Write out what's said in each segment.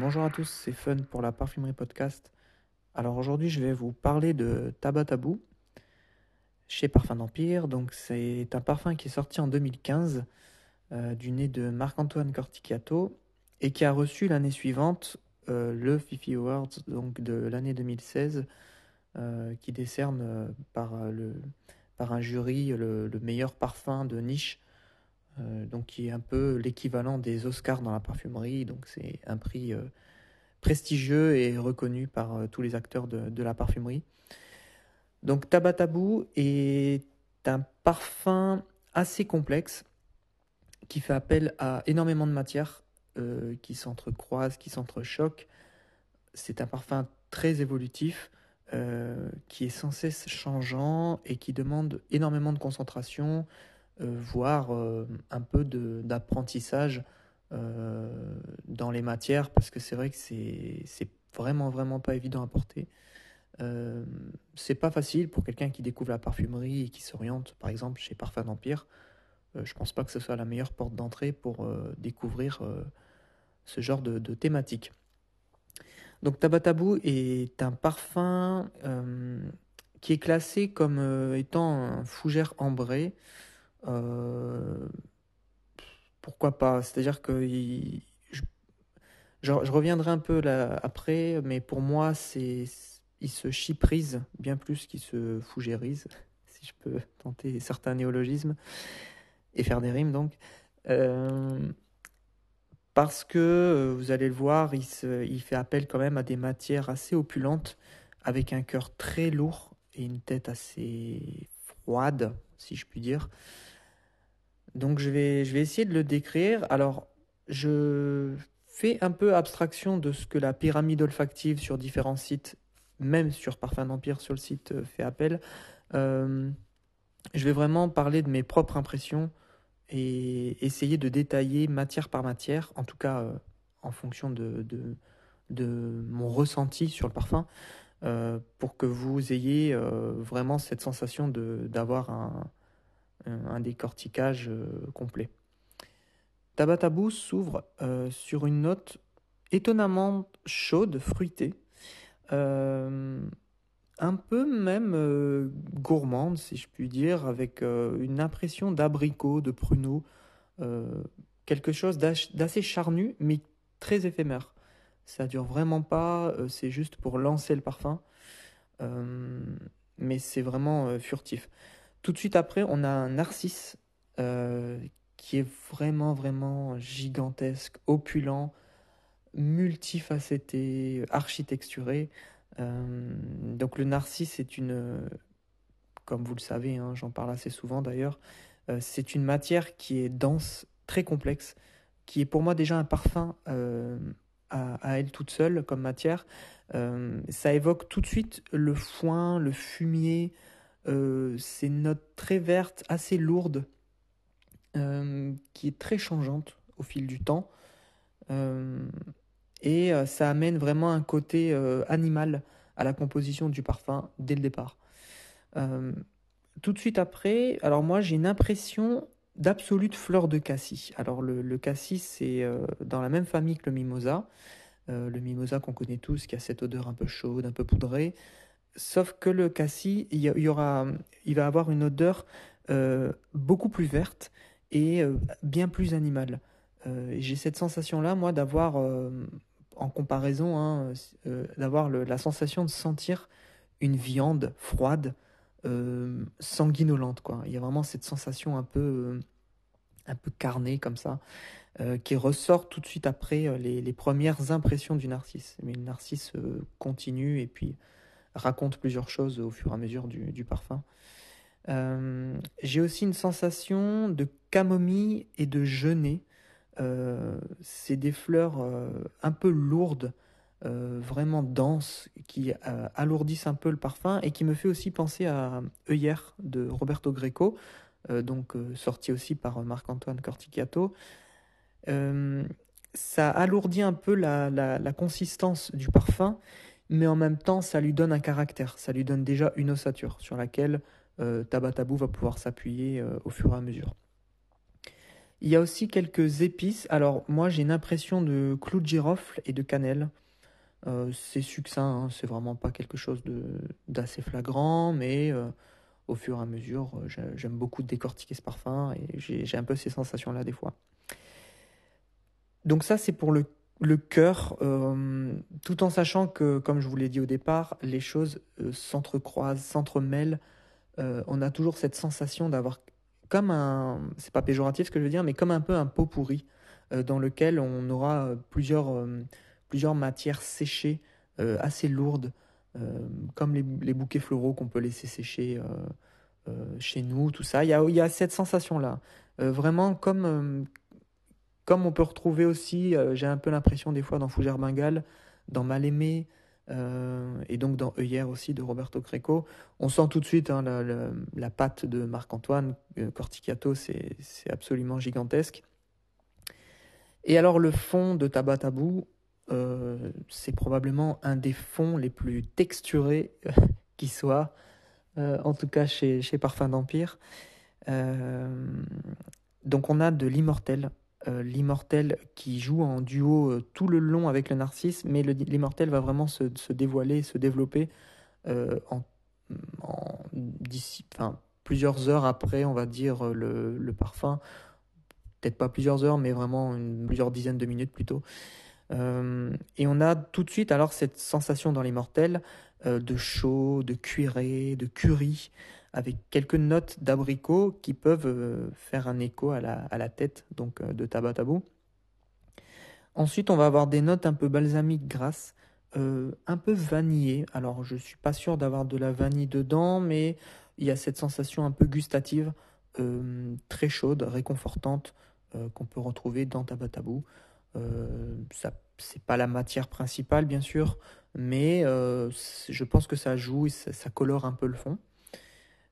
Bonjour à tous, c'est Fun pour la Parfumerie Podcast. Alors aujourd'hui, je vais vous parler de Tabac Tabou chez Parfum d'Empire. Donc c'est un parfum qui est sorti en 2015 du nez de Marc-Antoine Corticchiato et qui a reçu l'année suivante le Fifi Awards donc de l'année 2016 qui décerne par un jury le meilleur parfum de niche. Donc qui est un peu l'équivalent des Oscars dans la parfumerie, donc c'est un prix prestigieux et reconnu par tous les acteurs de la parfumerie. Donc Tabac Tabou est un parfum assez complexe qui fait appel à énormément de matières qui s'entrecroisent, qui s'entrechoquent. C'est un parfum très évolutif qui est sans cesse changeant et qui demande énormément de concentration, voire un peu d'apprentissage dans les matières, parce que c'est vrai que c'est vraiment pas évident à porter. C'est pas facile pour quelqu'un qui découvre la parfumerie et qui s'oriente par exemple chez Parfum d'Empire. Je pense pas que ce soit la meilleure porte d'entrée pour découvrir ce genre de thématique. Donc Tabac Tabou est un parfum qui est classé comme étant un fougère ambré. Pourquoi pas, c'est-à-dire que je reviendrai un peu là après, mais pour moi il se chyprise bien plus qu'il se fougérise, si je peux tenter certains néologismes et faire des rimes donc, parce que vous allez le voir, il fait appel quand même à des matières assez opulentes avec un cœur très lourd et une tête assez froide, si je puis dire. Donc je vais essayer de le décrire. Alors je fais un peu abstraction de ce que la pyramide olfactive sur différents sites, même sur Parfum d'Empire sur le site, fait appel. Je vais vraiment parler de mes propres impressions et essayer de détailler matière par matière, en tout cas en fonction de mon ressenti sur le parfum, pour que vous ayez vraiment cette sensation d'avoir un décortiquage complet. Tabac Tabou s'ouvre sur une note étonnamment chaude, fruitée, un peu même gourmande, si je puis dire, avec une impression d'abricot, de pruneau, quelque chose d'assez charnu, mais très éphémère. Ça dure vraiment pas, c'est juste pour lancer le parfum, mais c'est vraiment furtif. Tout de suite après, on a un narcisse qui est vraiment gigantesque, opulent, multifacetté, architecturé. Donc le narcisse est comme vous le savez, hein, j'en parle assez souvent d'ailleurs, c'est une matière qui est dense, très complexe, qui est pour moi déjà un parfum à elle toute seule comme matière. Ça évoque tout de suite le foin, le fumier, ces notes très vertes, assez lourdes, qui est très changeante au fil du temps, et ça amène vraiment un côté animal à la composition du parfum dès le départ. Tout de suite après, alors moi j'ai une impression d'absolue fleur de cassis. Alors le cassis, c'est dans la même famille que le mimosa qu'on connaît tous, qui a cette odeur un peu chaude, un peu poudrée, sauf que le cassis, il va avoir une odeur beaucoup plus verte et bien plus animale. J'ai cette sensation-là, moi, d'avoir, en comparaison, hein, d'avoir la sensation de sentir une viande froide, sanguinolente, quoi. Il y a vraiment cette sensation un peu carnée comme ça, qui ressort tout de suite après les premières impressions du narcisse. Mais le narcisse continue et puis raconte plusieurs choses au fur et à mesure du parfum. J'ai aussi une sensation de camomille et de genêt. C'est des fleurs un peu lourdes, vraiment denses, qui alourdissent un peu le parfum et qui me fait aussi penser à Œillet de Roberto Greco, donc sorti aussi par Marc-Antoine Corticchiato. Ça alourdit un peu la consistance du parfum, mais en même temps ça lui donne un caractère, ça lui donne déjà une ossature sur laquelle Tabac Tabou va pouvoir s'appuyer au fur et à mesure. Il y a aussi quelques épices. Alors moi j'ai une impression de clou de girofle et de cannelle. C'est succinct, hein, c'est vraiment pas quelque chose d'assez flagrant, mais au fur et à mesure, j'aime beaucoup décortiquer ce parfum et j'ai un peu ces sensations-là des fois. Donc ça c'est pour le cœur, tout en sachant que, comme je vous l'ai dit au départ, les choses s'entrecroisent, s'entremêlent. On a toujours cette sensation d'avoir comme un, c'est pas péjoratif ce que je veux dire, mais comme un peu un pot pourri dans lequel on aura plusieurs matières séchées, assez lourdes, comme les bouquets floraux qu'on peut laisser sécher chez nous, tout ça. Il y a cette sensation-là, vraiment comme on peut retrouver aussi, j'ai un peu l'impression des fois dans Fougère Bengale, dans Mal-Aimé, et donc dans Œillet aussi de Roberto Greco, on sent tout de suite hein, la patte de Marc-Antoine Corticchiato, c'est absolument gigantesque. Et alors le fond de Tabac Tabou, c'est probablement un des fonds les plus texturés qui soit, en tout cas chez Parfum d'Empire. Donc on a de l'Immortel. L'Immortel qui joue en duo tout le long avec le Narcisse, mais l'Immortel va vraiment se dévoiler, se développer enfin, plusieurs heures après, on va dire, le parfum. Peut-être pas plusieurs heures, mais vraiment plusieurs dizaines de minutes plutôt. Et on a tout de suite alors cette sensation dans l'Immortel de chaud, de cuiré, de curry, avec quelques notes d'abricot qui peuvent faire un écho à la tête donc, de Tabac Tabou. Ensuite, on va avoir des notes un peu balsamiques grasses, un peu vanillées. Alors, je ne suis pas sûr d'avoir de la vanille dedans, mais il y a cette sensation un peu gustative, très chaude, réconfortante, qu'on peut retrouver dans Tabac Tabou. C'est pas la matière principale, bien sûr, mais je pense que ça joue et ça colore un peu le fond.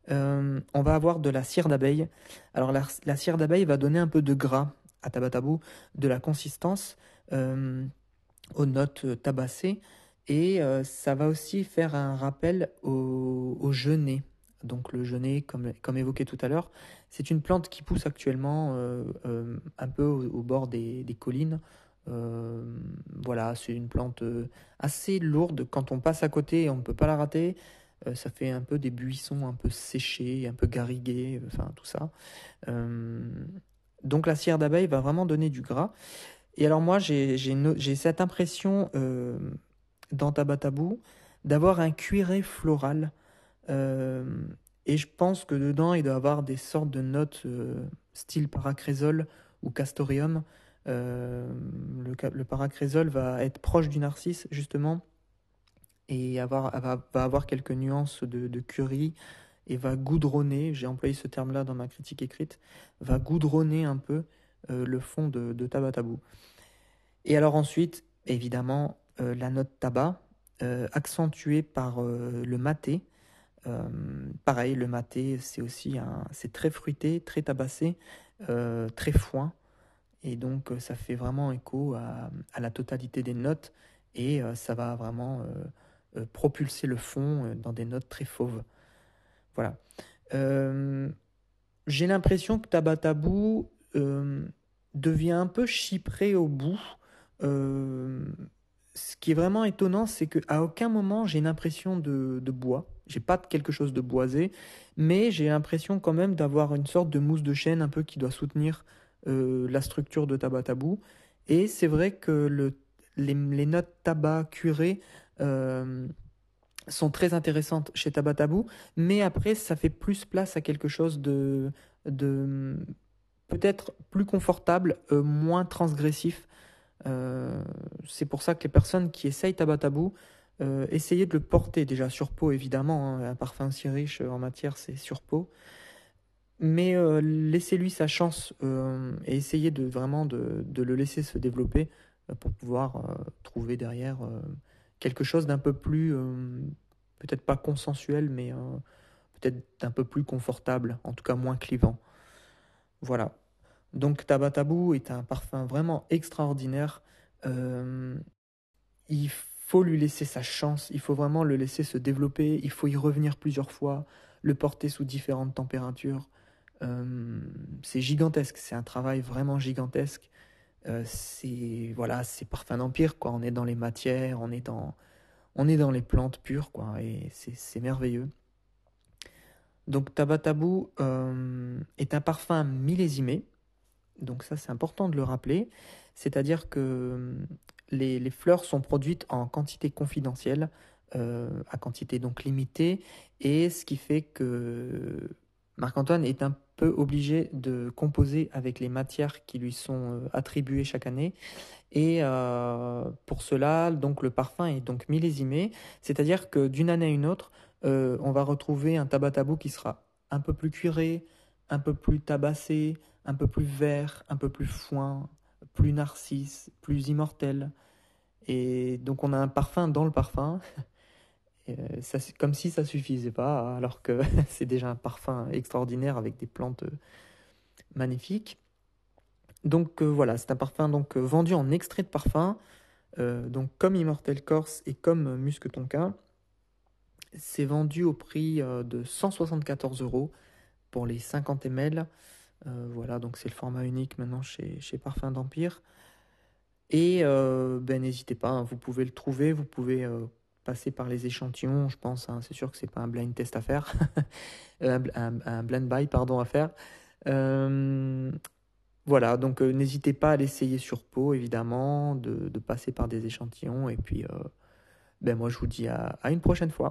On va avoir de la cire d'abeille. Alors la cire d'abeille va donner un peu de gras à Tabac Tabou, de la consistance aux notes tabassées, et ça va aussi faire un rappel au genêt. Donc le genêt, comme évoqué tout à l'heure, c'est une plante qui pousse actuellement un peu au bord des collines. Voilà, c'est une plante assez lourde, quand on passe à côté on ne peut pas la rater. Ça fait un peu des buissons un peu séchés, un peu garrigués, enfin tout ça. Donc la cire d'abeille va vraiment donner du gras. Et alors moi, j'ai cette impression dans Tabac Tabou d'avoir un cuiré floral. Et je pense que dedans, il doit y avoir des sortes de notes style paracrésol ou castoreum. Le paracrésol va être proche du narcisse, justement, et va avoir quelques nuances de curry, et va goudronner, j'ai employé ce terme-là dans ma critique écrite, va goudronner un peu le fond de Tabac Tabou. Et alors ensuite, évidemment, la note tabac, accentuée par le maté. Pareil, le maté, c'est aussi très fruité, très tabassé, très foin, et donc ça fait vraiment écho à la totalité des notes, et ça va vraiment... propulser le fond dans des notes très fauves. Voilà. J'ai l'impression que Tabac Tabou devient un peu chypré au bout. Ce qui est vraiment étonnant, c'est qu'à aucun moment j'ai l'impression de bois. J'ai pas quelque chose de boisé, mais j'ai l'impression quand même d'avoir une sorte de mousse de chêne un peu qui doit soutenir la structure de Tabac Tabou. Et c'est vrai que les notes tabac curé sont très intéressantes chez Tabac Tabou, mais après ça fait plus place à quelque chose de peut-être plus confortable, moins transgressif. C'est pour ça que les personnes qui essayent Tabac Tabou, essayez de le porter déjà sur peau, évidemment, hein, un parfum si riche en matière, c'est sur peau, mais laissez-lui sa chance, et essayez de le laisser se développer pour pouvoir trouver derrière quelque chose d'un peu plus, peut-être pas consensuel, mais peut-être un peu plus confortable, en tout cas moins clivant. Voilà. Donc Tabac Tabou est un parfum vraiment extraordinaire. Il faut lui laisser sa chance, il faut vraiment le laisser se développer, il faut y revenir plusieurs fois, le porter sous différentes températures. C'est gigantesque, c'est un travail vraiment gigantesque. C'est Parfum d'Empire, quoi. On est dans les matières, on est dans les plantes pures, quoi, et c'est merveilleux. Donc Tabac Tabou est un parfum millésimé, donc ça c'est important de le rappeler, c'est-à-dire que les fleurs sont produites en quantité confidentielle, à quantité donc limitée, et ce qui fait que Marc-Antoine est un peu obligé de composer avec les matières qui lui sont attribuées chaque année, et pour cela donc le parfum est donc millésimé, c'est-à-dire que d'une année à une autre, on va retrouver un Tabac Tabou qui sera un peu plus cuiré, un peu plus tabassé, un peu plus vert, un peu plus foin, plus narcisse, plus immortel. Et donc on a un parfum dans le parfum, ça, comme si ça suffisait pas, alors que c'est déjà un parfum extraordinaire avec des plantes magnifiques. Donc voilà, c'est un parfum donc, vendu en extrait de parfum, donc comme Immortel Corse et comme Musque Tonkin. C'est vendu au prix de 174 € pour les 50 ml. Voilà, donc c'est le format unique maintenant chez Parfum d'Empire. Et n'hésitez pas, hein, vous pouvez le trouver, vous pouvez passer par les échantillons, je pense. Hein, c'est sûr que ce n'est pas un blind test à faire, un blind buy, pardon, à faire. Voilà, donc n'hésitez pas à l'essayer sur peau, évidemment, de passer par des échantillons. Et puis, moi, je vous dis à une prochaine fois.